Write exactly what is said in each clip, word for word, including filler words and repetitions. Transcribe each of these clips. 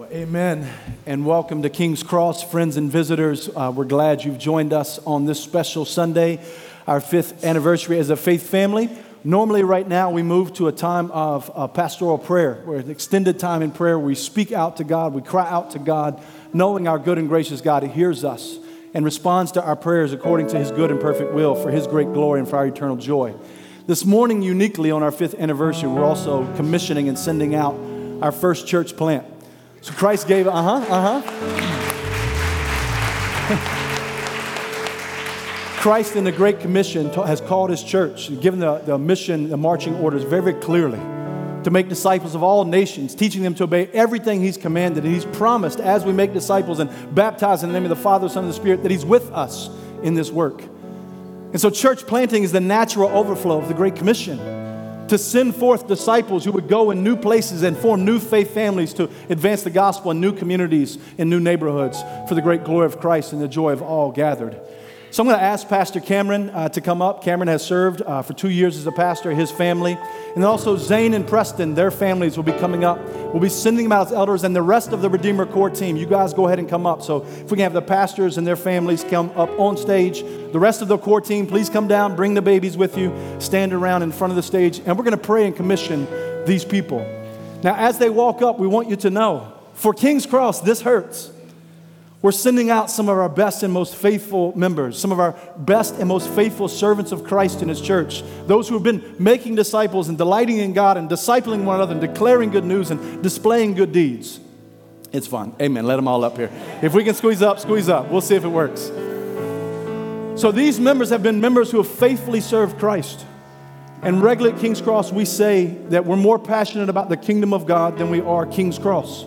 Well, amen, and welcome to King's Cross, friends and visitors. Uh, we're glad you've joined us on this special Sunday, our fifth anniversary as a faith family. Normally right now we move to a time of uh, pastoral prayer, where an extended time in prayer we speak out to God, we cry out to God, knowing our good and gracious God hears us and responds to our prayers according to His good and perfect will for His great glory and for our eternal joy. This morning, uniquely on our fifth anniversary, we're also commissioning and sending out our first church plant. So Christ gave, uh-huh, uh-huh. Christ in the Great Commission has called His church, given the, the mission, the marching orders very, very clearly, to make disciples of all nations, teaching them to obey everything He's commanded. And He's promised, as we make disciples and baptize in the name of the Father, Son, and the Spirit, that He's with us in this work. And so church planting is the natural overflow of the Great Commission, to send forth disciples who would go in new places and form new faith families to advance the gospel in new communities, in new neighborhoods, for the great glory of Christ and the joy of all gathered. So I'm going to ask Pastor Cameron uh, to come up. Cameron has served uh, for two years as a pastor, his family. And then also Zane and Preston, their families will be coming up. We'll be sending them out as elders, and the rest of the Redeemer Core team. You guys go ahead and come up. So if we can have the pastors and their families come up on stage. The rest of the core team, please come down, bring the babies with you, stand around in front of the stage, and we're going to pray and commission these people. Now, as they walk up, we want you to know, for King's Cross, this hurts. We're sending out some of our best and most faithful members, some of our best and most faithful servants of Christ in His church, those who have been making disciples and delighting in God and discipling one another and declaring good news and displaying good deeds. It's fun. Amen. Let them all up here. If we can squeeze up, squeeze up. We'll see if it works. So these members have been members who have faithfully served Christ. And regularly at King's Cross, we say that we're more passionate about the kingdom of God than we are King's Cross.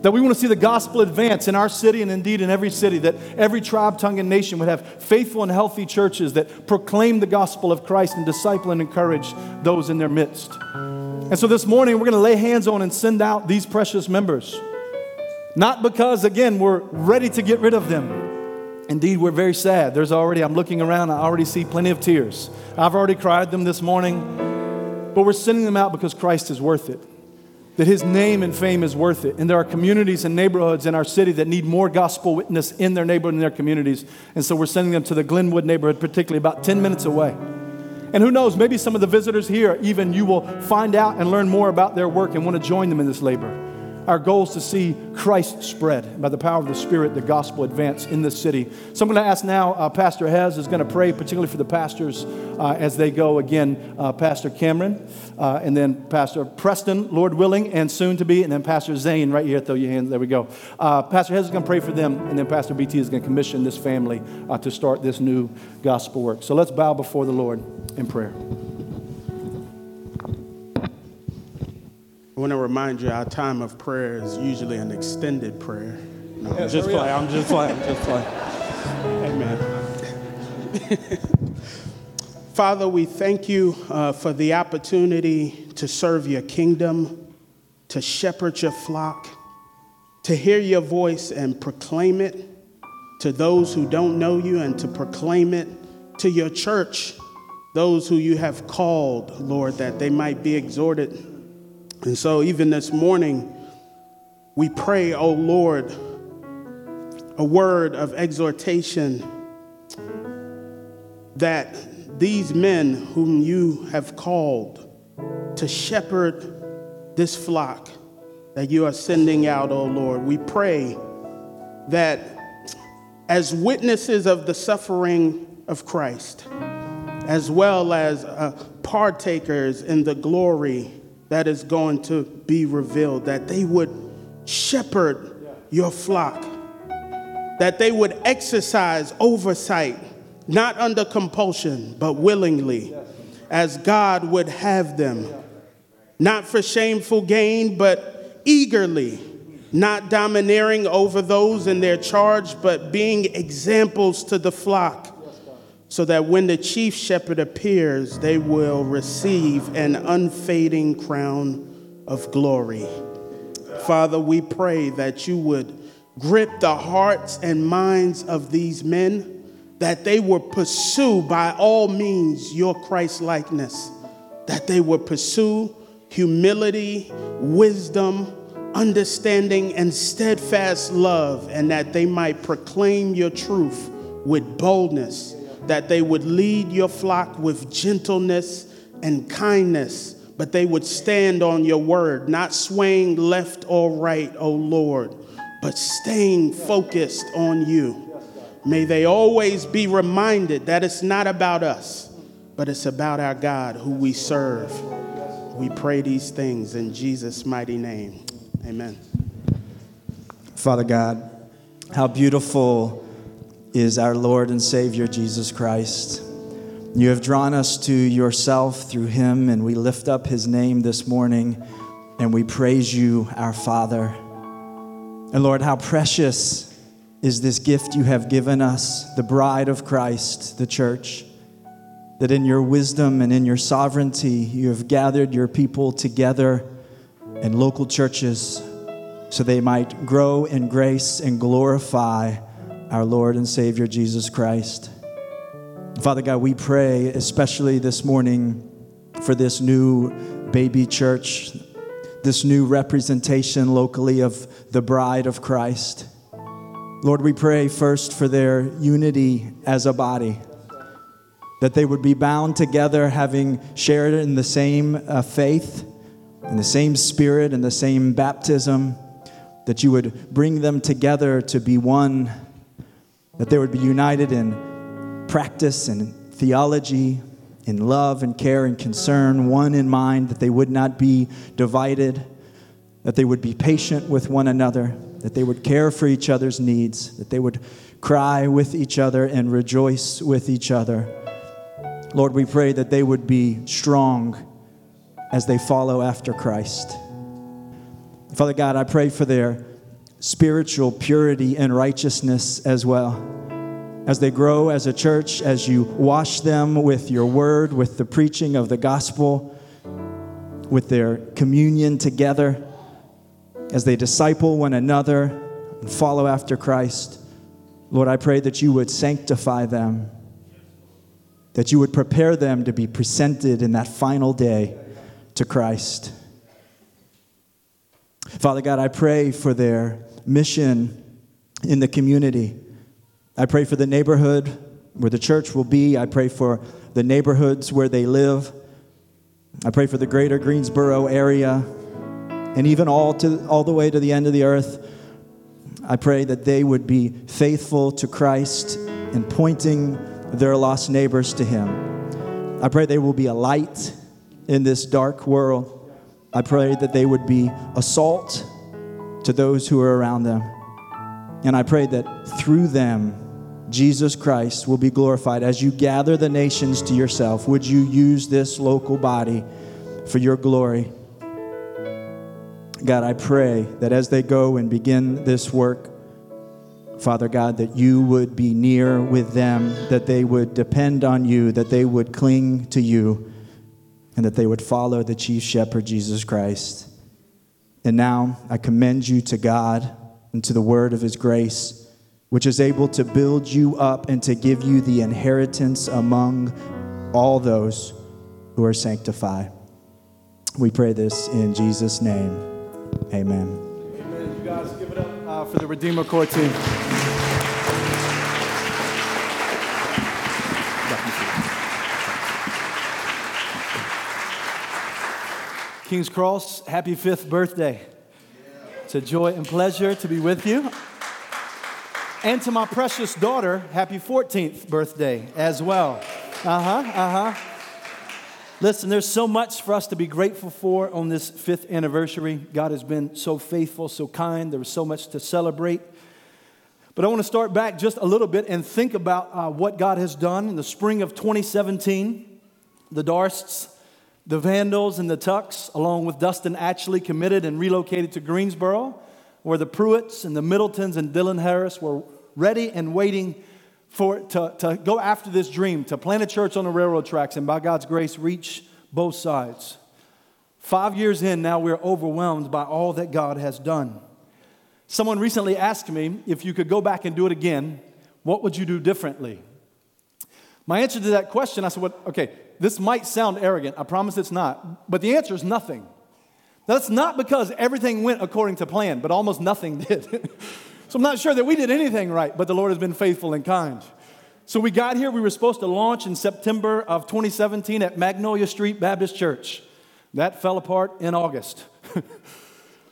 That we want to see the gospel advance in our city and indeed in every city, that every tribe, tongue, and nation would have faithful and healthy churches that proclaim the gospel of Christ and disciple and encourage those in their midst. And so this morning, we're going to lay hands on and send out these precious members. Not because, again, we're ready to get rid of them. Indeed, we're very sad. There's already, I'm looking around, I already see plenty of tears. I've already cried them this morning. But we're sending them out because Christ is worth it. That His name and fame is worth it. And there are communities and neighborhoods in our city that need more gospel witness in their neighborhood and their communities. And so we're sending them to the Glenwood neighborhood, particularly about ten minutes away. And who knows, maybe some of the visitors here, even you will find out and learn more about their work and want to join them in this labor. Our goal is to see Christ spread by the power of the Spirit, the gospel advance in this city. So I'm going to ask now, uh, Pastor Hez is going to pray, particularly for the pastors uh, as they go again, uh, Pastor Cameron, uh, and then Pastor Preston, Lord willing, and soon to be, and then Pastor Zane right here, throw your hands, there we go. Uh, Pastor Hez is going to pray for them, and then Pastor B T is going to commission this family uh, to start this new gospel work. So let's bow before the Lord in prayer. I want to remind you, our time of prayer is usually an extended prayer. No, yeah, I'm just playing. I'm just playing. I'm just playing. Amen. Father, we thank you uh, for the opportunity to serve your kingdom, to shepherd your flock, to hear your voice and proclaim it to those who don't know you, and to proclaim it to your church, those who you have called, Lord, that they might be exhorted. And so even this morning, we pray, O Lord, a word of exhortation that these men whom you have called to shepherd this flock that you are sending out, O Lord, we pray that as witnesses of the suffering of Christ, as well as uh, partakers in the glory that is going to be revealed, that they would shepherd your flock, that they would exercise oversight, not under compulsion, but willingly, as God would have them, not for shameful gain, but eagerly, not domineering over those in their charge, but being examples to the flock, so that when the chief shepherd appears, they will receive an unfading crown of glory. Father, we pray that you would grip the hearts and minds of these men, that they would pursue by all means your Christ-likeness, that they would pursue humility, wisdom, understanding, and steadfast love, and that they might proclaim your truth with boldness, that they would lead your flock with gentleness and kindness, but they would stand on your word, not swaying left or right, O Lord, but staying focused on you. May they always be reminded that it's not about us, but it's about our God who we serve. We pray these things in Jesus' mighty name. Amen. Father God, how beautiful is our Lord and Savior, Jesus Christ. You have drawn us to yourself through him, and we lift up his name this morning, and we praise you, our Father. And Lord, how precious is this gift you have given us, the bride of Christ, the church, that in your wisdom and in your sovereignty, you have gathered your people together in local churches so they might grow in grace and glorify our Lord and Savior, Jesus Christ. Father God, we pray especially this morning for this new baby church, this new representation locally of the bride of Christ. Lord, we pray first for their unity as a body, that they would be bound together having shared in the same uh, faith, in the same spirit, in the same baptism, that you would bring them together to be one, that they would be united in practice and theology, in love and care and concern, one in mind, that they would not be divided, that they would be patient with one another, that they would care for each other's needs, that they would cry with each other and rejoice with each other. Lord, we pray that they would be strong as they follow after Christ. Father God, I pray for their spiritual purity and righteousness as well. As they grow as a church, as you wash them with your word, with the preaching of the gospel, with their communion together, as they disciple one another and follow after Christ, Lord, I pray that you would sanctify them, that you would prepare them to be presented in that final day to Christ. Father God, I pray for their mission in the community. I pray for the neighborhood where the church will be. I pray for the neighborhoods where they live. I pray for the greater Greensboro area and even all to all the way to the end of the earth. I pray that they would be faithful to Christ in pointing their lost neighbors to him. I pray they will be a light in this dark world. I pray that they would be a salt to those who are around them. And I pray that through them, Jesus Christ will be glorified. As you gather the nations to yourself, would you use this local body for your glory? God, I pray that as they go and begin this work, Father God, that you would be near with them, that they would depend on you, that they would cling to you, and that they would follow the chief shepherd, Jesus Christ. And now I commend you to God and to the word of his grace, which is able to build you up and to give you the inheritance among all those who are sanctified. We pray this in Jesus' name. Amen. Amen. You guys give it up uh, for the Redeemer Core team. King's Cross, happy fifth birthday. It's a joy and pleasure to be with you. And to my precious daughter, happy fourteenth birthday as well. Uh-huh, uh-huh. Listen, there's so much for us to be grateful for on this fifth anniversary. God has been so faithful, so kind. There was so much to celebrate. But I want to start back just a little bit and think about uh, what God has done. In the spring of twenty seventeen, the Darsts, the Vandals, and the Tucks, along with Dustin Atchley, committed and relocated to Greensboro, where the Pruitts and the Middletons and Dylan Harris were ready and waiting for to, to go after this dream, to plant a church on the railroad tracks and by God's grace reach both sides. Five years in now, we're overwhelmed by all that God has done. Someone recently asked me, if you could go back and do it again, what would you do differently? My answer to that question, I said, well, okay, this might sound arrogant. I promise it's not. But the answer is nothing. That's not because everything went according to plan, but almost nothing did. So I'm not sure that we did anything right, but the Lord has been faithful and kind. So we got here. We were supposed to launch in September of twenty seventeen at Magnolia Street Baptist Church. That fell apart in August.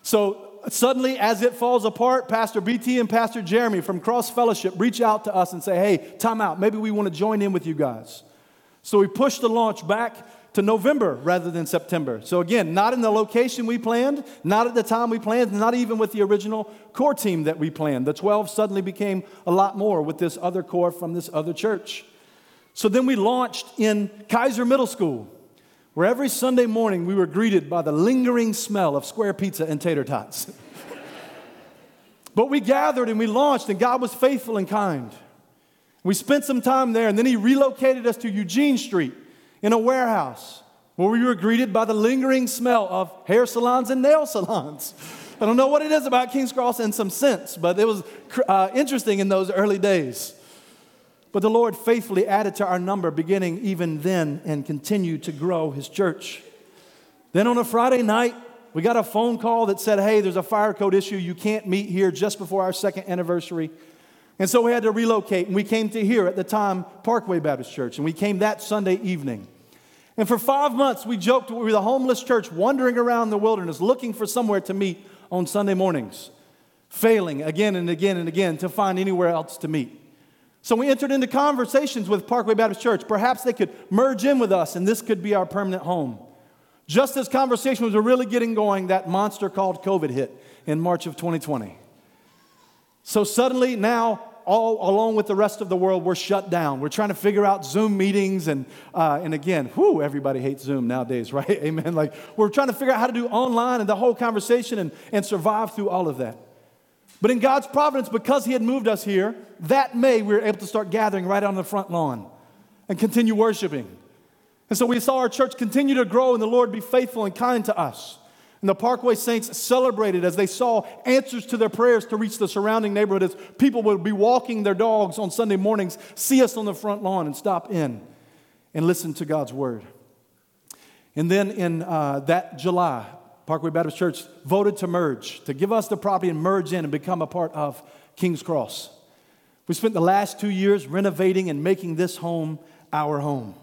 So suddenly, as it falls apart, Pastor B T and Pastor Jeremy from Cross Fellowship reach out to us and say, hey, time out. Maybe we want to join in with you guys. So we pushed the launch back to November rather than September. So again, not in the location we planned, not at the time we planned, not even with the original core team that we planned. The twelve suddenly became a lot more with this other core from this other church. So then we launched in Kaiser Middle School, where every Sunday morning we were greeted by the lingering smell of square pizza and tater tots. But we gathered and we launched, and God was faithful and kind. We spent some time there, and then he relocated us to Eugene Street in a warehouse where we were greeted by the lingering smell of hair salons and nail salons. I don't know what it is about King's Cross in some sense, but it was uh, interesting in those early days. But the Lord faithfully added to our number beginning even then and continued to grow his church. Then on a Friday night, we got a phone call that said, hey, there's a fire code issue. You can't meet here just before our second anniversary. And so we had to relocate, and we came to here at the time, Parkway Baptist Church, and we came that Sunday evening. And for five months, we joked we were the homeless church wandering around the wilderness looking for somewhere to meet on Sunday mornings, failing again and again and again to find anywhere else to meet. So we entered into conversations with Parkway Baptist Church. Perhaps they could merge in with us, and this could be our permanent home. Just as conversations were really getting going, that monster called COVID hit in March of twenty twenty. So suddenly now, all along with the rest of the world, we're shut down. We're trying to figure out Zoom meetings, and uh, and again, whew, everybody hates Zoom nowadays, right? Amen. Like, we're trying to figure out how to do online and the whole conversation and, and survive through all of that. But in God's providence, because he had moved us here, that May we were able to start gathering right on the front lawn and continue worshiping. And so we saw our church continue to grow and the Lord be faithful and kind to us. And the Parkway Saints celebrated as they saw answers to their prayers to reach the surrounding neighborhood, as people would be walking their dogs on Sunday mornings, see us on the front lawn and stop in and listen to God's word. And then in uh, that July, Parkway Baptist Church voted to merge, to give us the property and merge in and become a part of King's Cross. We spent the last two years renovating and making this home our home.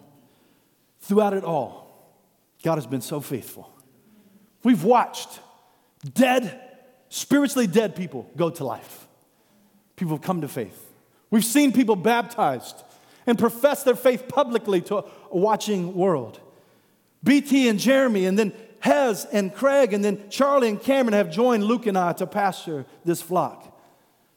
Throughout it all, God has been so faithful. We've watched dead, spiritually dead people go to life. People have come to faith. We've seen people baptized and profess their faith publicly to a watching world. B T and Jeremy, and then Hez and Craig, and then Charlie and Cameron have joined Luke and I to pastor this flock.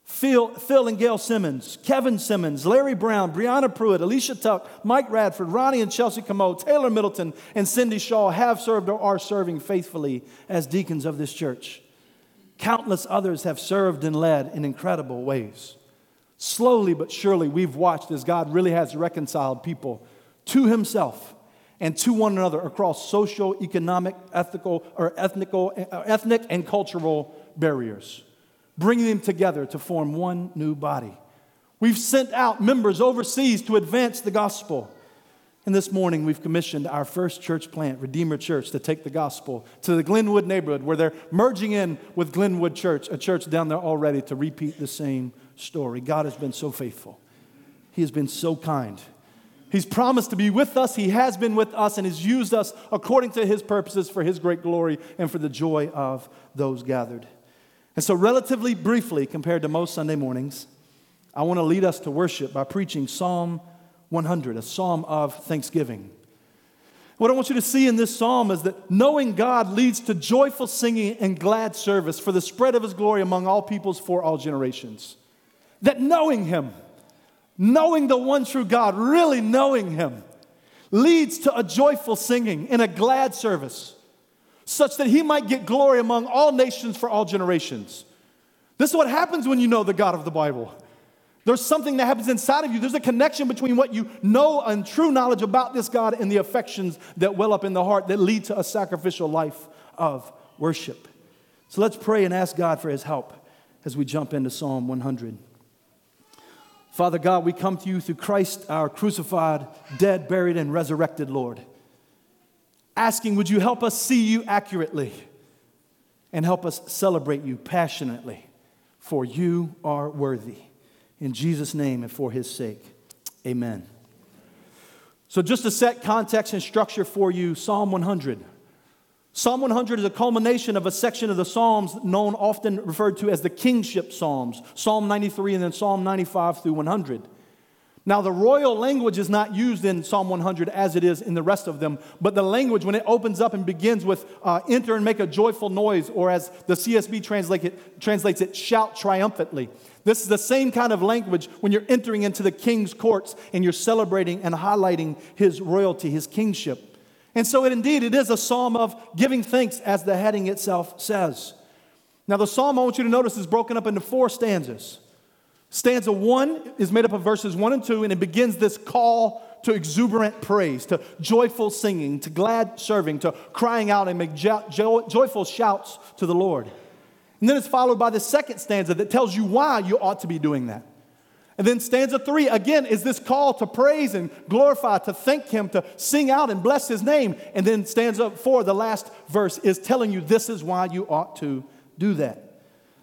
Phil, Phil and Gail Simmons, Kevin Simmons, Larry Brown, Brianna Pruitt, Alicia Tuck, Mike Radford, Ronnie and Chelsea Comeau, Taylor Middleton, and Cindy Shaw have served or are serving faithfully as deacons of this church. Countless others have served and led in incredible ways. Slowly but surely, we've watched as God really has reconciled people to himself and to one another across social, economic, ethical, or ethnical, ethnic and cultural barriers, bringing them together to form one new body. We've sent out members overseas to advance the gospel. And this morning, we've commissioned our first church plant, Redeemer Church, to take the gospel to the Glenwood neighborhood, where they're merging in with Glenwood Church, a church down there already, to repeat the same story. God has been so faithful. He has been so kind. He's promised to be with us. He has been with us and has used us according to his purposes for his great glory and for the joy of those gathered. And so relatively briefly, compared to most Sunday mornings, I want to lead us to worship by preaching Psalm one hundred, a psalm of thanksgiving. What I want you to see in this psalm is that knowing God leads to joyful singing and glad service for the spread of his glory among all peoples for all generations. That knowing him, knowing the one true God, really knowing him, leads to a joyful singing and a glad service, such that he might get glory among all nations for all generations. This is what happens when you know the God of the Bible. There's something that happens inside of you. There's a connection between what you know and true knowledge about this God and the affections that well up in the heart that lead to a sacrificial life of worship. So let's pray and ask God for his help as we jump into Psalm one hundred. Father God, we come to you through Christ, our crucified, dead, buried, and resurrected Lord, asking, would you help us see you accurately? and help us celebrate you passionately, for you are worthy. In Jesus' name and for his sake, amen. So just to set context and structure for you, Psalm one hundred. Psalm one hundred is a culmination of a section of the Psalms known, often referred to as the Kingship Psalms, Psalm ninety-three and then Psalm ninety-five through one hundred. Now, the royal language is not used in Psalm one hundred as it is in the rest of them, but the language, when it opens up and begins with uh, enter and make a joyful noise, or as the C S B translate it, translates it, shout triumphantly. This is the same kind of language when you're entering into the king's courts and you're celebrating and highlighting his royalty, his kingship. And so it, indeed, it is a psalm of giving thanks, as the heading itself says. Now, the psalm, I want you to notice, is broken up into four stanzas. Stanza one is made up of verses one and two, and it begins this call to exuberant praise, to joyful singing, to glad serving, to crying out and make jo- jo- joyful shouts to the Lord. And then it's followed by the second stanza that tells you why you ought to be doing that. And then stanza three, again, is this call to praise and glorify, to thank him, to sing out and bless his name. And then stanza four, the last verse, is telling you this is why you ought to do that.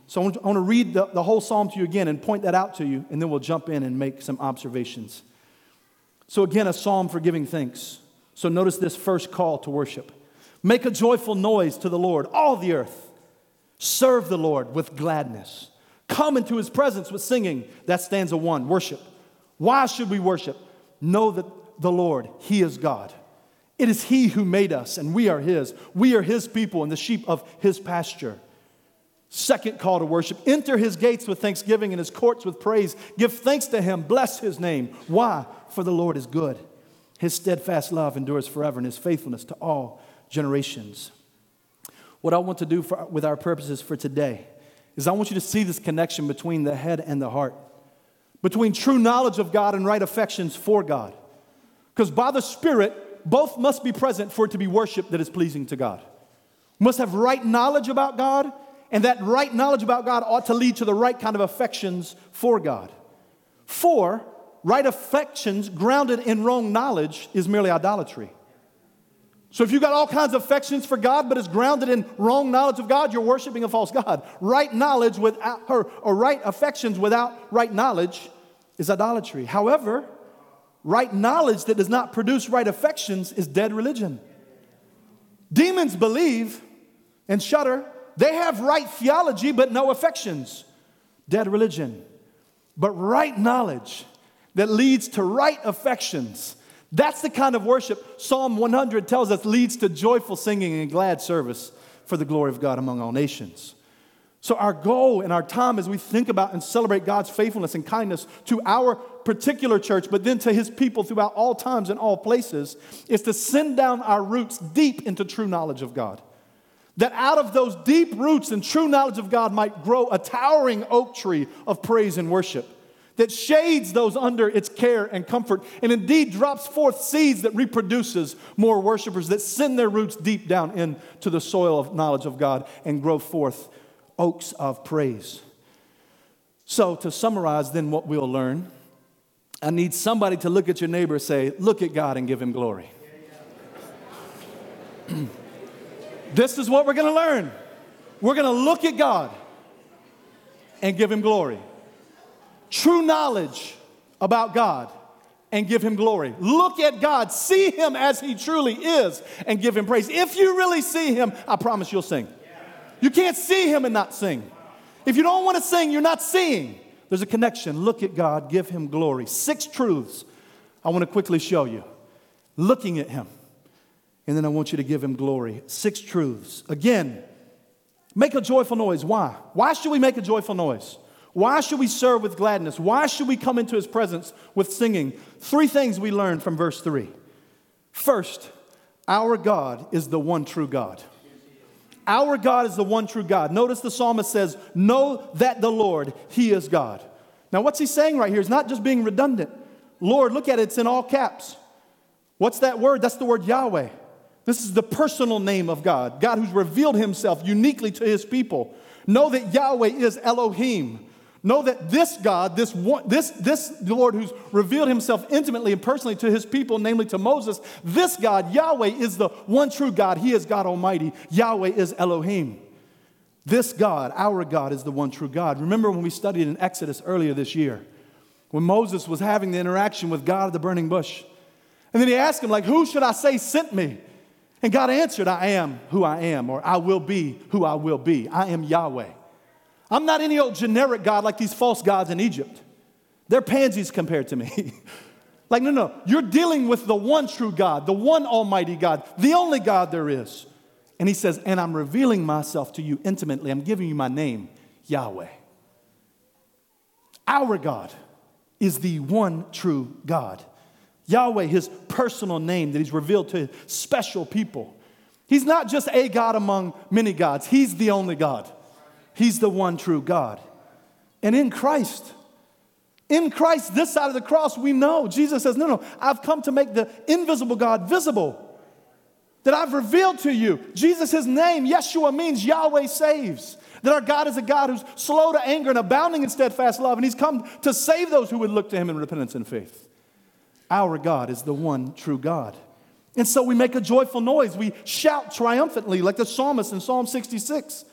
So I want to read the, the whole psalm to you again and point that out to you, and then we'll jump in and make some observations. So again, a psalm for giving thanks. So notice this first call to worship. Make a joyful noise to the Lord, all the earth. Serve the Lord with gladness. Come into his presence with singing. That's stanza one, worship. Why should we worship? Know that the Lord, he is God. It is he who made us, and we are his. We are his people and the sheep of his pasture. Second call to worship, enter his gates with thanksgiving and his courts with praise. Give thanks to him, bless his name. Why? For the Lord is good. His steadfast love endures forever and his faithfulness to all generations. What I want to do for, with our purposes for today is I want you to see this connection between the head and the heart, between true knowledge of God and right affections for God. Because by the Spirit, both must be present for it to be worship that is pleasing to God. We must have right knowledge about God, and that right knowledge about God ought to lead to the right kind of affections for God. For right affections grounded in wrong knowledge is merely idolatry. So if you've got all kinds of affections for God, but it's grounded in wrong knowledge of God, you're worshiping a false God. Right knowledge without her, or right affections without right knowledge is idolatry. However, right knowledge that does not produce right affections is dead religion. Demons believe and shudder. They have right theology, but no affections. Dead religion. But right knowledge that leads to right affections, that's the kind of worship Psalm one hundred tells us leads to joyful singing and glad service for the glory of God among all nations. So our goal and our time as we think about and celebrate God's faithfulness and kindness to our particular church, but then to his people throughout all times and all places, is to send down our roots deep into true knowledge of God. That out of those deep roots and true knowledge of God might grow a towering oak tree of praise and worship that shades those under its care and comfort, and indeed drops forth seeds that reproduces more worshipers that send their roots deep down into the soil of knowledge of God and grow forth oaks of praise. So to summarize then what we'll learn, I need somebody to look at your neighbor and say, look at God and give him glory. This is what we're going to learn. We're going to look at God and give him glory. True knowledge about God and give him glory. Look at God, see him as he truly is, and give him praise. If you really see him, I promise you'll sing. You can't see him and not sing. If you don't want to sing, you're not seeing. There's a connection. Look at God, give him glory. Six truths I want to quickly show you. Looking at him, and then I want you to give him glory. Six truths. Again, make a joyful noise. Why? Why should we make a joyful noise? Why should we serve with gladness? Why should we come into his presence with singing? Three things we learn from verse three. First, our God is the one true God. Our God is the one true God. Notice the psalmist says, know that the Lord, he is God. Now, what's he saying right here is not just being redundant. Lord, look at it. It's in all caps. What's that word? That's the word Yahweh. This is the personal name of God, God who's revealed himself uniquely to his people. Know that Yahweh is Elohim. Know that this God, this one, this this Lord who's revealed himself intimately and personally to his people, namely to Moses, this God, Yahweh, is the one true God. He is God Almighty. Yahweh is Elohim. This God, our God, is the one true God. Remember when we studied in Exodus earlier this year, when Moses was having the interaction with God at the burning bush. And then he asked him, like, who should I say sent me? And God answered, I am who I am, or I will be who I will be. I am Yahweh. I'm not any old generic God like these false gods in Egypt. They're pansies compared to me. Like, no, no, you're dealing with the one true God, the one almighty God, the only God there is. And he says, and I'm revealing myself to you intimately. I'm giving you my name, Yahweh. Our God is the one true God. Yahweh, his personal name that he's revealed to special people. He's not just a God among many gods. He's the only God. He's the one true God. And in Christ, in Christ, this side of the cross, we know. Jesus says, no, no, I've come to make the invisible God visible, that I've revealed to you. Jesus, his name, Yeshua, means Yahweh saves. That our God is a God who's slow to anger and abounding in steadfast love, and he's come to save those who would look to him in repentance and faith. Our God is the one true God. And so we make a joyful noise. We shout triumphantly like the psalmist in Psalm sixty-six.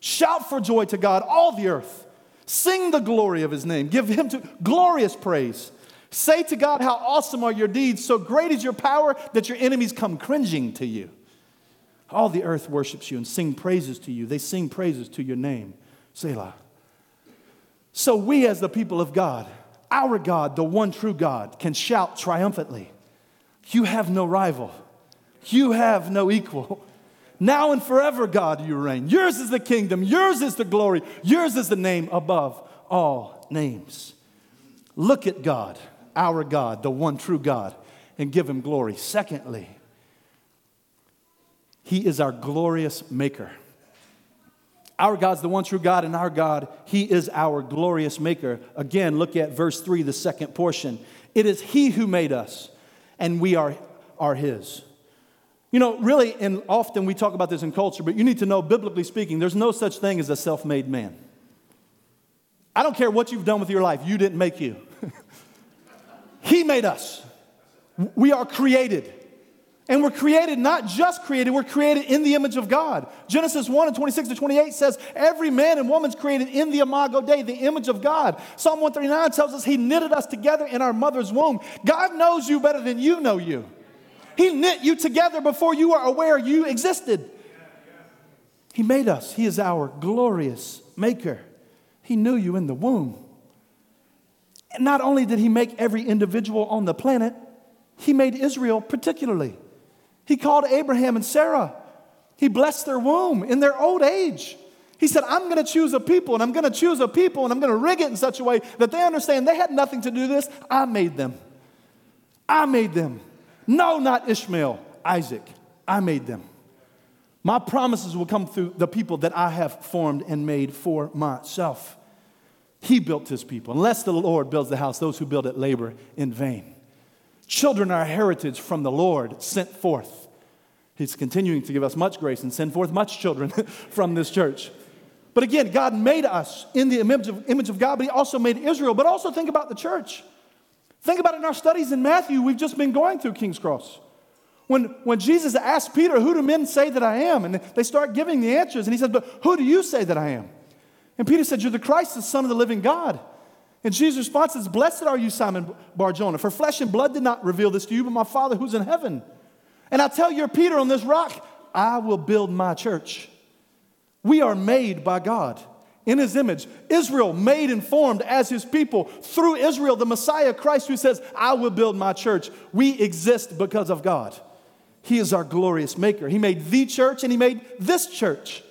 Shout for joy to God, all the earth. Sing the glory of his name. Give him to glorious praise. Say to God, how awesome are your deeds. So great is your power that your enemies come cringing to you. All the earth worships you and sing praises to you. They sing praises to your name. Selah. So we as the people of God, our God, the one true God, can shout triumphantly, you have no rival. You have no equal. Now and forever, God, you reign. Yours is the kingdom. Yours is the glory. Yours is the name above all names. Look at God, our God, the one true God, and give him glory. Secondly, he is our glorious maker. Our God's the one true God, and our God, he is our glorious maker. Again, look at verse three, the second portion. It is he who made us, and we are, are his. You know, really, and often we talk about this in culture, but you need to know, biblically speaking, there's no such thing as a self-made man. I don't care what you've done with your life. You didn't make you. He made us. We are created. And we're created, not just created, we're created in the image of God. Genesis one and twenty-six to twenty-eight says, every man and woman's created in the imago Dei, the image of God. Psalm one thirty-nine tells us he knitted us together in our mother's womb. God knows you better than you know you. He knit you together before you were aware you existed. He made us. He is our glorious maker. He knew you in the womb. And not only did he make every individual on the planet, he made Israel particularly. He called Abraham and Sarah. He blessed their womb in their old age. He said, I'm going to choose a people, and I'm going to choose a people, and I'm going to rig it in such a way that they understand they had nothing to do this. I made them. I made them. No, not Ishmael, Isaac. I made them. My promises will come through the people that I have formed and made for myself. He built his people. Unless the Lord builds the house, those who build it labor in vain. Children are heritage from the Lord, sent forth. He's continuing to give us much grace and send forth much children from this church. But again, God made us in the image of, image of God, but he also made Israel. But also think about the church. Think about it in our studies in Matthew. We've just been going through King's Cross. When, when Jesus asked Peter, who do men say that I am? And they start giving the answers. And he says, but who do you say that I am? And Peter said, you're the Christ, the Son of the living God. And Jesus' response is, blessed are you, Simon Bar-Jonah, for flesh and blood did not reveal this to you, but my Father who's in heaven. And I tell you, Peter, on this rock, I will build my church. We are made by God in his image. Israel made and formed as his people. Through Israel, the Messiah Christ who says, I will build my church. We exist because of God. He is our glorious maker. He made the church and he made this church.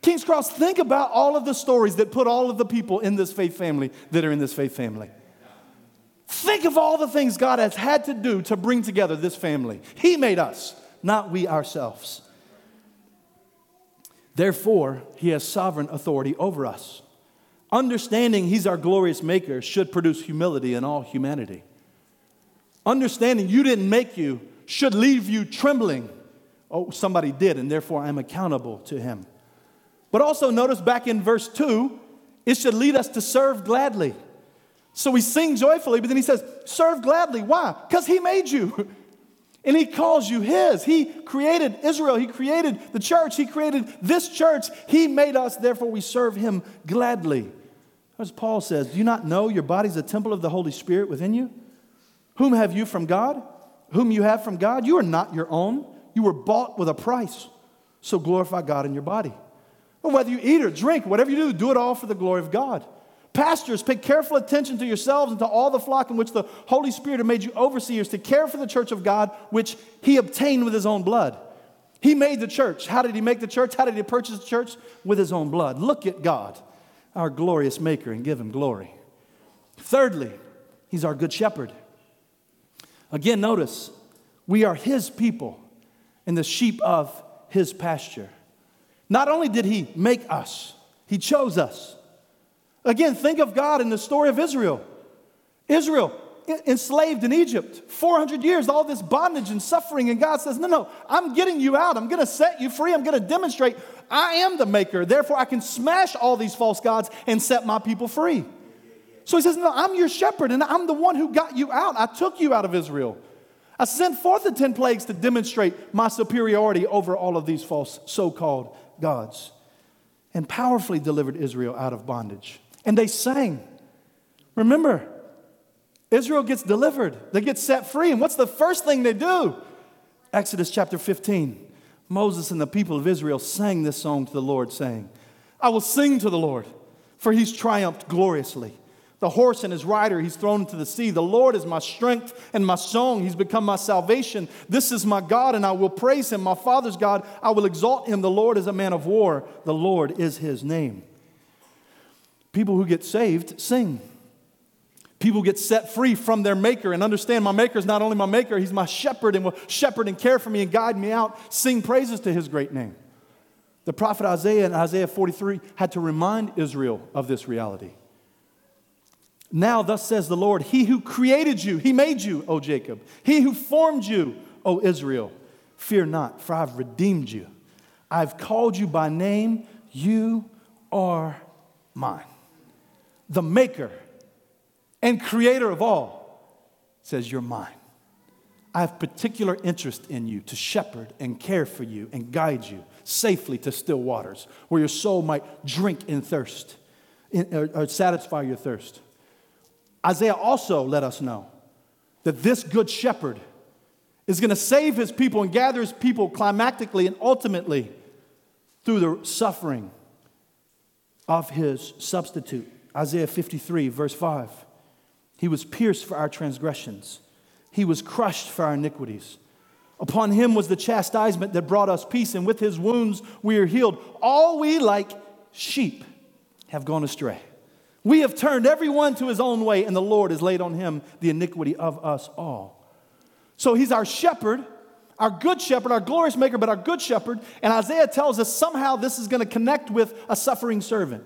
King's Cross, think about all of the stories that put all of the people in this faith family that are in this faith family. Think of all the things God has had to do to bring together this family. He made us, not we ourselves. Therefore, he has sovereign authority over us. Understanding he's our glorious maker should produce humility in all humanity. Understanding you didn't make you should leave you trembling. Oh, somebody did, and therefore I'm accountable to him. But also notice back in verse two, it should lead us to serve gladly. So we sing joyfully, but then he says, serve gladly. Why? Because he made you. And he calls you his. He created Israel. He created the church. He created this church. He made us, therefore we serve him gladly. As Paul says, do you not know your body's a temple of the Holy Spirit within you? Whom have you from God? Whom you have from God? You are not your own. You were bought with a price. So glorify God in your body. Or whether you eat or drink, whatever you do, do it all for the glory of God. Pastors, pay careful attention to yourselves and to all the flock in which the Holy Spirit has made you overseers to care for the church of God, which he obtained with his own blood. He made the church. How did he make the church? How did he purchase the church? With his own blood. Look at God, our glorious maker, and give him glory. Thirdly, he's our good shepherd. Again, notice, we are his people and the sheep of his pasture. Not only did he make us, he chose us. Again, think of God in the story of Israel. Israel enslaved in Egypt, four hundred years, all this bondage and suffering, and God says, no, no, I'm getting you out. I'm going to set you free. I'm going to demonstrate I am the maker. Therefore, I can smash all these false gods and set my people free. So he says, no, I'm your shepherd, and I'm the one who got you out. I took you out of Israel. I sent forth the ten plagues to demonstrate my superiority over all of these false so-called gods, and powerfully delivered Israel out of bondage. And they sang. Remember, Israel gets delivered. They get set free. And what's the first thing they do? Exodus chapter fifteen. Moses and the people of Israel sang this song to the Lord, saying, I will sing to the Lord, for he's triumphed gloriously. The horse and his rider he's thrown into the sea. The Lord is my strength and my song. He's become my salvation. This is my God, and I will praise him. My father's God, I will exalt him. The Lord is a man of war. The Lord is his name. People who get saved sing. People get set free from their maker and understand my maker is not only my maker, he's my shepherd and will shepherd and care for me and guide me out. Sing praises to his great name. The prophet Isaiah in Isaiah forty-three had to remind Israel of this reality. Now thus says the Lord, he who created you, he made you, O Jacob. He who formed you, O Israel. Fear not, for I've redeemed you. I've called you by name. You are mine. The maker and creator of all says, you're mine. I have particular interest in you to shepherd and care for you and guide you safely to still waters where your soul might drink in thirst in, or, or satisfy your thirst. Isaiah also let us know that this good shepherd is going to save his people and gather his people climactically and ultimately through the suffering of his substitute. Isaiah fifty-three, verse five. He was pierced for our transgressions. He was crushed for our iniquities. Upon him was the chastisement that brought us peace, and with his wounds we are healed. All we like sheep have gone astray. We have turned everyone to his own way, and the Lord has laid on him the iniquity of us all. So he's our shepherd, our good shepherd, our glorious maker, but our good shepherd. And Isaiah tells us somehow this is going to connect with a suffering servant.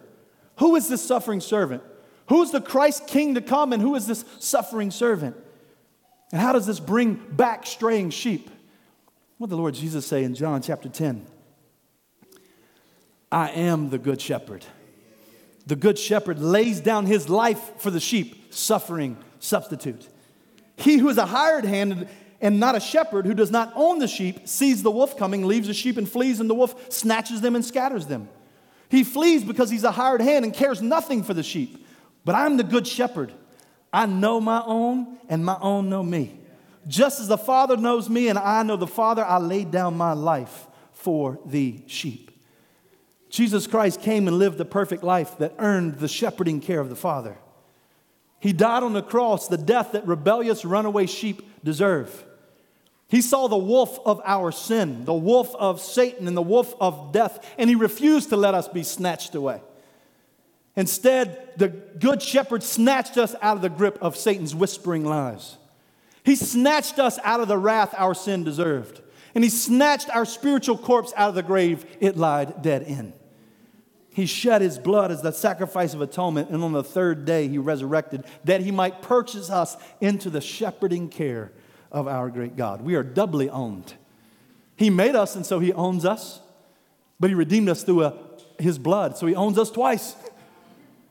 Who is this suffering servant? Who is the Christ King to come, and who is this suffering servant? And how does this bring back straying sheep? What did the Lord Jesus say in John chapter ten? I am the good shepherd. The good shepherd lays down his life for the sheep, suffering substitute. He who is a hired hand and not a shepherd, who does not own the sheep, sees the wolf coming, leaves the sheep and flees, and the wolf snatches them and scatters them. He flees because he's a hired hand and cares nothing for the sheep. But I'm the good shepherd. I know my own, and my own know me. Just as the Father knows me and I know the Father, I laid down my life for the sheep. Jesus Christ came and lived the perfect life that earned the shepherding care of the Father. He died on the cross, the death that rebellious runaway sheep deserve. He saw the wolf of our sin, the wolf of Satan, and the wolf of death, and he refused to let us be snatched away. Instead, the good shepherd snatched us out of the grip of Satan's whispering lies. He snatched us out of the wrath our sin deserved, and he snatched our spiritual corpse out of the grave it lied dead in. He shed his blood as the sacrifice of atonement, and on the third day he resurrected, that he might purchase us into the shepherding care of our great God. We are doubly owned. He made us, and so he owns us, but he redeemed us through a, his blood, so he owns us twice.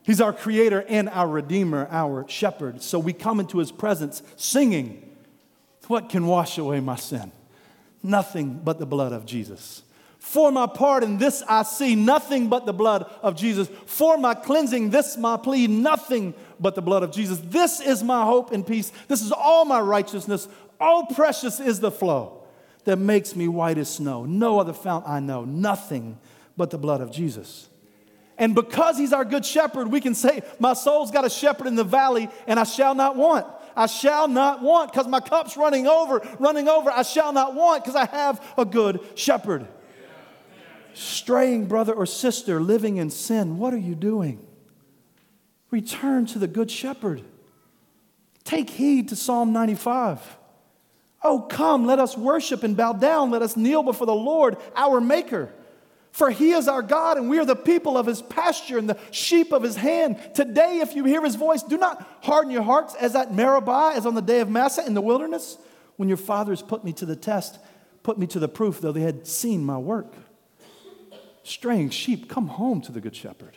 He's our creator and our redeemer, our shepherd, so we come into his presence singing. What can wash away my sin? Nothing but the blood of Jesus. For my pardon, this I see, nothing but the blood of Jesus. For my cleansing, this my plea, nothing but the blood of Jesus. This is my hope and peace. This is all my righteousness. All precious is the flow that makes me white as snow. No other fount I know, nothing but the blood of Jesus. And because he's our good shepherd, we can say, my soul's got a shepherd in the valley, and I shall not want. I shall not want, because my cup's running over, running over. I shall not want, because I have a good shepherd. Straying brother or sister living in sin, what are you doing? Return to the good shepherd. Take heed to Psalm ninety-five. Oh, come, let us worship and bow down. Let us kneel before the Lord, our Maker. For he is our God, and we are the people of his pasture and the sheep of his hand. Today, if you hear his voice, do not harden your hearts as at Meribah, as on the day of Massah in the wilderness, when your fathers put me to the test, put me to the proof, though they had seen my work. Straying sheep, come home to the good shepherd.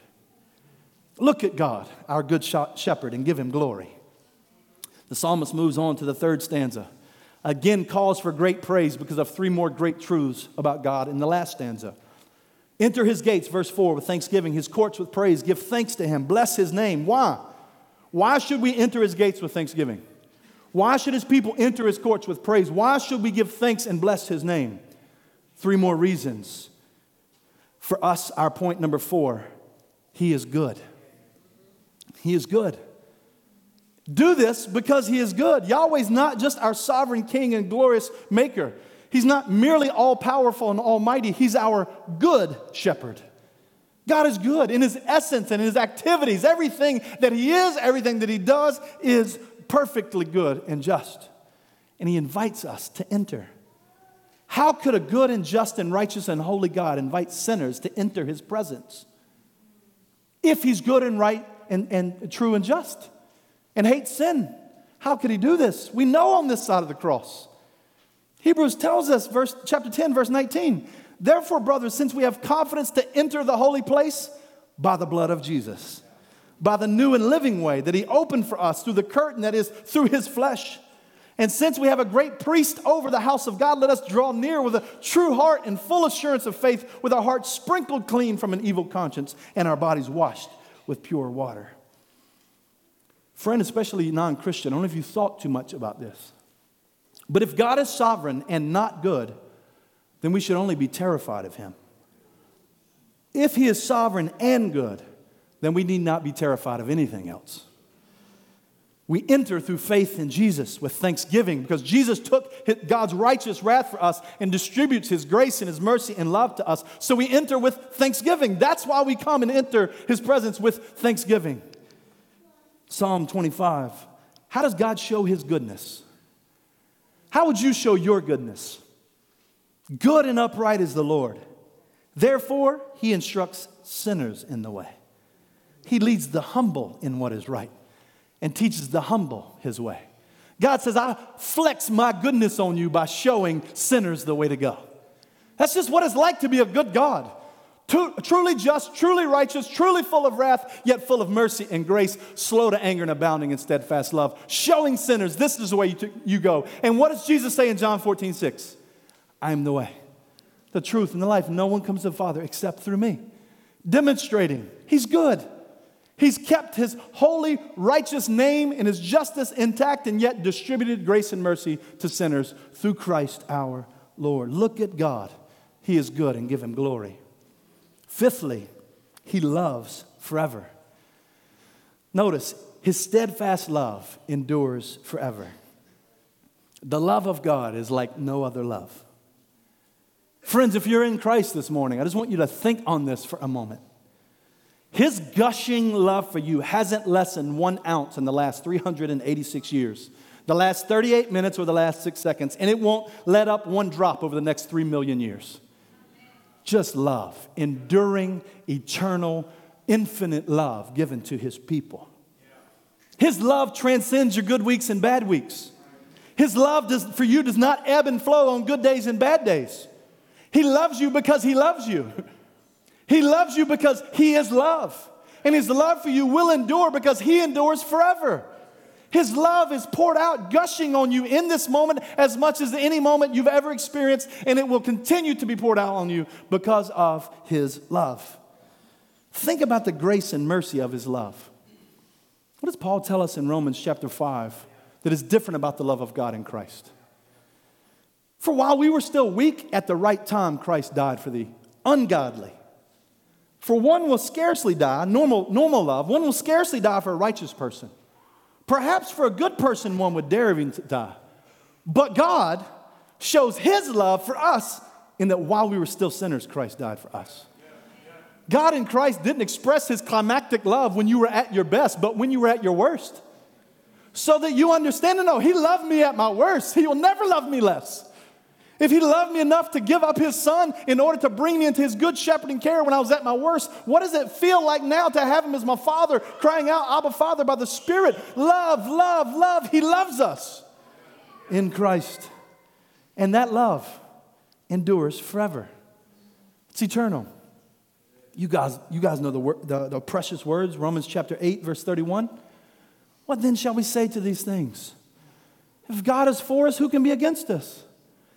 Look at God, our good shepherd, and give him glory. The psalmist moves on to the third stanza. Again, calls for great praise because of three more great truths about God in the last stanza. Enter his gates, verse four, with thanksgiving, his courts with praise. Give thanks to him. Bless his name. Why? Why should we enter his gates with thanksgiving? Why should his people enter his courts with praise? Why should we give thanks and bless his name? Three more reasons. For us, our point number four, he is good. He is good. Do this because he is good. Yahweh's not just our sovereign king and glorious maker. He's not merely all-powerful and almighty. He's our good shepherd. God is good in his essence and in his activities. Everything that he is, everything that he does is perfectly good and just. And he invites us to enter. How could a good and just and righteous and holy God invite sinners to enter his presence if he's good and right and, and true and just and hates sin? How could he do this? We know on this side of the cross. Hebrews tells us, verse, chapter ten, verse nineteen, therefore, brothers, since we have confidence to enter the holy place by the blood of Jesus, by the new and living way that he opened for us through the curtain, that is, through his flesh. And since we have a great priest over the house of God, let us draw near with a true heart and full assurance of faith, with our hearts sprinkled clean from an evil conscience and our bodies washed with pure water. Friend, especially non-Christian, I don't know if you thought too much about this, but if God is sovereign and not good, then we should only be terrified of him. If he is sovereign and good, then we need not be terrified of anything else. We enter through faith in Jesus with thanksgiving because Jesus took God's righteous wrath for us and distributes his grace and his mercy and love to us. So we enter with thanksgiving. That's why we come and enter his presence with thanksgiving. Psalm twenty-five. How does God show his goodness? How would you show your goodness? Good and upright is the Lord. Therefore, he instructs sinners in the way. He leads the humble in what is right and teaches the humble his way. God says, I flex my goodness on you by showing sinners the way to go. That's just what it's like to be a good God. Tru- truly just, truly righteous, truly full of wrath, yet full of mercy and grace, slow to anger and abounding in steadfast love. Showing sinners, this is the way you, t- you go. And what does Jesus say in John fourteen six? I am the way, the truth, and the life. No one comes to the Father except through me. Demonstrating he's good. He's kept his holy, righteous name and his justice intact and yet distributed grace and mercy to sinners through Christ our Lord. Look at God. He is good and give him glory. Fifthly, he loves forever. Notice, his steadfast love endures forever. The love of God is like no other love. Friends, if you're in Christ this morning, I just want you to think on this for a moment. His gushing love for you hasn't lessened one ounce in the last three hundred eighty-six years, the last thirty-eight minutes or the last six seconds, and it won't let up one drop over the next three million years. Just love, enduring, eternal, infinite love given to his people. His love transcends your good weeks and bad weeks. His love does, for you does not ebb and flow on good days and bad days. He loves you because he loves you. He loves you because he is love. And his love for you will endure because he endures forever. His love is poured out, gushing on you in this moment as much as any moment you've ever experienced, and it will continue to be poured out on you because of His love. Think about the grace and mercy of His love. What does Paul tell us in Romans chapter five that is different about the love of God in Christ? For while we were still weak, at the right time Christ died for the ungodly. For one will scarcely die, normal, normal love, one will scarcely die for a righteous person. Perhaps for a good person one would dare even die. But God shows His love for us in that while we were still sinners, Christ died for us. God in Christ didn't express His climactic love when you were at your best, but when you were at your worst. So that you understand and know, He loved me at my worst. He will never love me less. If He loved me enough to give up His Son in order to bring me into His good shepherding care when I was at my worst, what does it feel like now to have Him as my Father, crying out, Abba, Father, by the Spirit? Love, love, love. He loves us in Christ. And that love endures forever. It's eternal. You guys, you guys know the, the, the precious words, Romans chapter eight, verse thirty-one. What then shall we say to these things? If God is for us, who can be against us?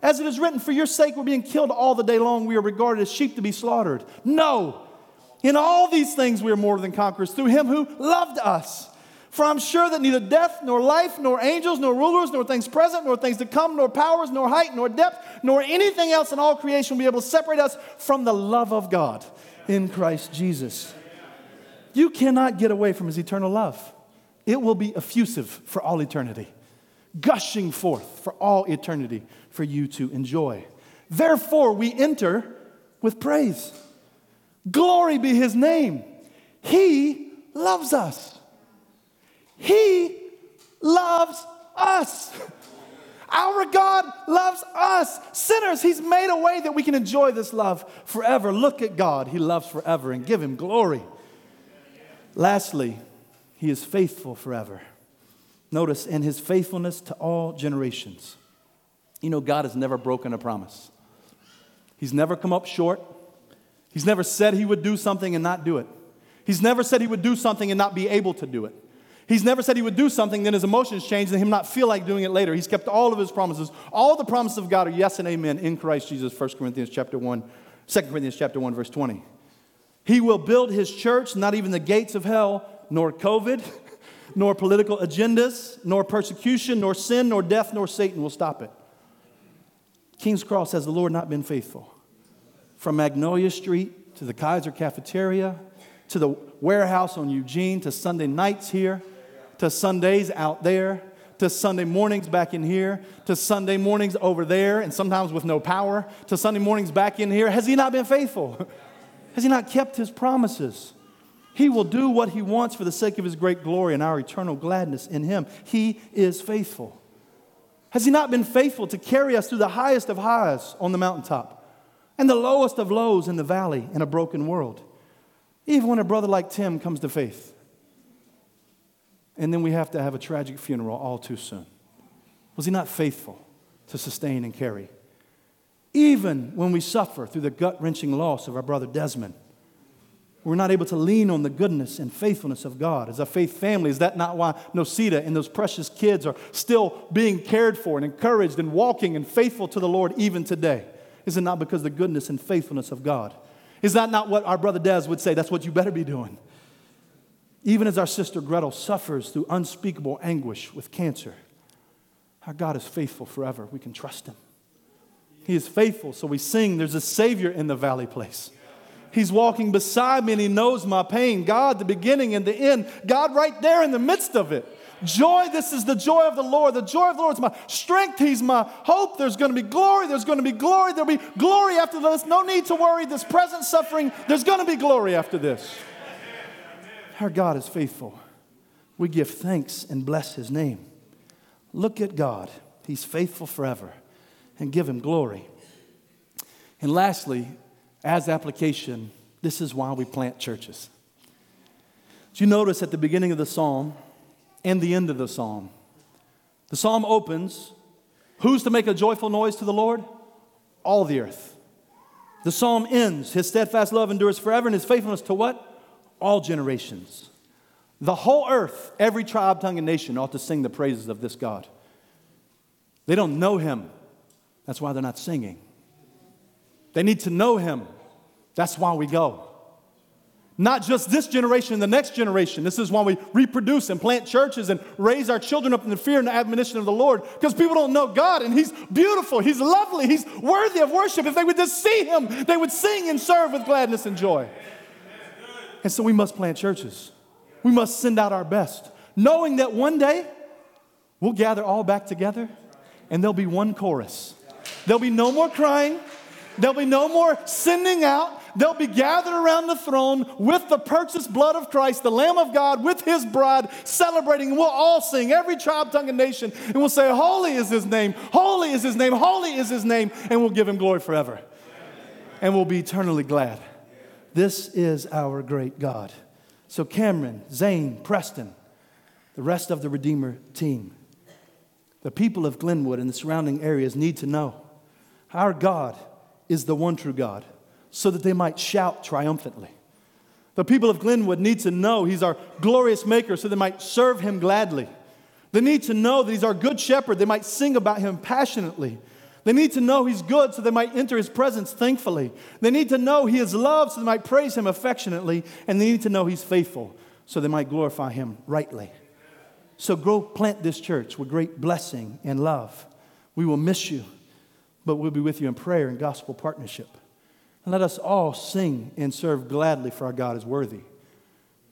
As it is written, for your sake we're being killed all the day long. We are regarded as sheep to be slaughtered. No, in all these things we are more than conquerors through Him who loved us. For I'm sure that neither death, nor life, nor angels, nor rulers, nor things present, nor things to come, nor powers, nor height, nor depth, nor anything else in all creation will be able to separate us from the love of God in Christ Jesus. You cannot get away from His eternal love. It will be effusive for all eternity, gushing forth for all eternity for you to enjoy. Therefore, we enter with praise. Glory be His name. He loves us. He loves us. Our God loves us. Sinners, He's made a way that we can enjoy this love forever. Look at God. He loves forever, and give Him glory. Lastly, He is faithful forever. Notice, in His faithfulness to all generations. You know, God has never broken a promise. He's never come up short. He's never said He would do something and not do it. He's never said He would do something and not be able to do it. He's never said He would do something, then His emotions changed and Him not feel like doing it later. He's kept all of His promises. All the promises of God are yes and amen in Christ Jesus, First Corinthians chapter one, Second Corinthians chapter one, verse twenty. He will build His church, not even the gates of hell, nor COVID, nor political agendas, nor persecution, nor sin, nor death, nor Satan will stop it. King's Cross has the Lord not been faithful. From Magnolia Street to the Kaiser cafeteria, to the warehouse on Eugene, to Sunday nights here, to Sundays out there, to Sunday mornings back in here, to Sunday mornings over there, and sometimes with no power, to Sunday mornings back in here. Has He not been faithful? Has He not kept His promises? He will do what He wants for the sake of His great glory and our eternal gladness in Him. He is faithful. Has He not been faithful to carry us through the highest of highs on the mountaintop and the lowest of lows in the valley in a broken world? Even when a brother like Tim comes to faith, and then we have to have a tragic funeral all too soon. Was He not faithful to sustain and carry? Even when we suffer through the gut-wrenching loss of our brother Desmond, we're not able to lean on the goodness and faithfulness of God. As a faith family, is that not why Nosita and those precious kids are still being cared for and encouraged and walking and faithful to the Lord even today? Is it not because of the goodness and faithfulness of God? Is that not what our brother Des would say? That's what you better be doing. Even as our sister Gretel suffers through unspeakable anguish with cancer, our God is faithful forever. We can trust Him. He is faithful, so we sing, there's a Savior in the valley place. He's walking beside me and He knows my pain. God, the beginning and the end. God right there in the midst of it. Joy, this is the joy of the Lord. The joy of the Lord is my strength. He's my hope. There's going to be glory. There's going to be glory. There'll be glory after this. No need to worry. This present suffering, there's going to be glory after this. Our God is faithful. We give thanks and bless His name. Look at God. He's faithful forever. and give him glory. And lastly, as application, this is why we plant churches. Do you notice at the beginning of the psalm and the end of the psalm, the psalm opens, who's to make a joyful noise to the Lord? All the earth. The psalm ends, his steadfast love endures forever and his faithfulness to what? All generations. The whole earth, every tribe, tongue, and nation ought to sing the praises of this God. They don't know him. That's why they're not singing. They need to know him. That's why we go. Not just this generation, the next generation. This is why we reproduce and plant churches and raise our children up in the fear and the admonition of the Lord, because people don't know God, and he's beautiful, he's lovely, he's worthy of worship. If they would just see him, they would sing and serve with gladness and joy. And so we must plant churches. We must send out our best, knowing that one day we'll gather all back together and there'll be one chorus. There'll be no more crying. There'll be no more sending out. They'll be gathered around the throne with the purchased blood of Christ, the Lamb of God, with his bride, celebrating. We'll all sing, every tribe, tongue, and nation, and we'll say, holy is his name, holy is his name, holy is his name, and we'll give him glory forever. And we'll be eternally glad. This is our great God. So Cameron, Zane, Preston, the rest of the Redeemer team, the people of Glenwood and the surrounding areas need to know our God is the one true God, so that they might shout triumphantly. The people of Glenwood need to know he's our glorious maker, so they might serve him gladly. They need to know that he's our good shepherd. They might sing about him passionately. They need to know he's good, so they might enter his presence thankfully. They need to know he is loved, so they might praise him affectionately. And they need to know he's faithful, so they might glorify him rightly. So go plant this church with great blessing and love. We will miss you, but we'll be with you in prayer and gospel partnership. And let us all sing and serve gladly, for our God is worthy.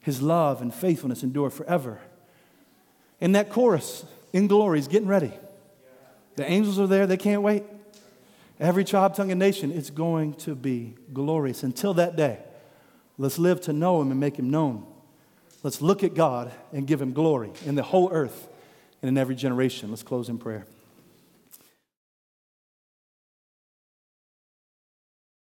His love and faithfulness endure forever. And that chorus in glory is getting ready. The angels are there. They can't wait. Every tribe, tongue, and nation, it's going to be glorious. Until that day, let's live to know him and make him known. Let's look at God and give him glory in the whole earth and in every generation. Let's close in prayer.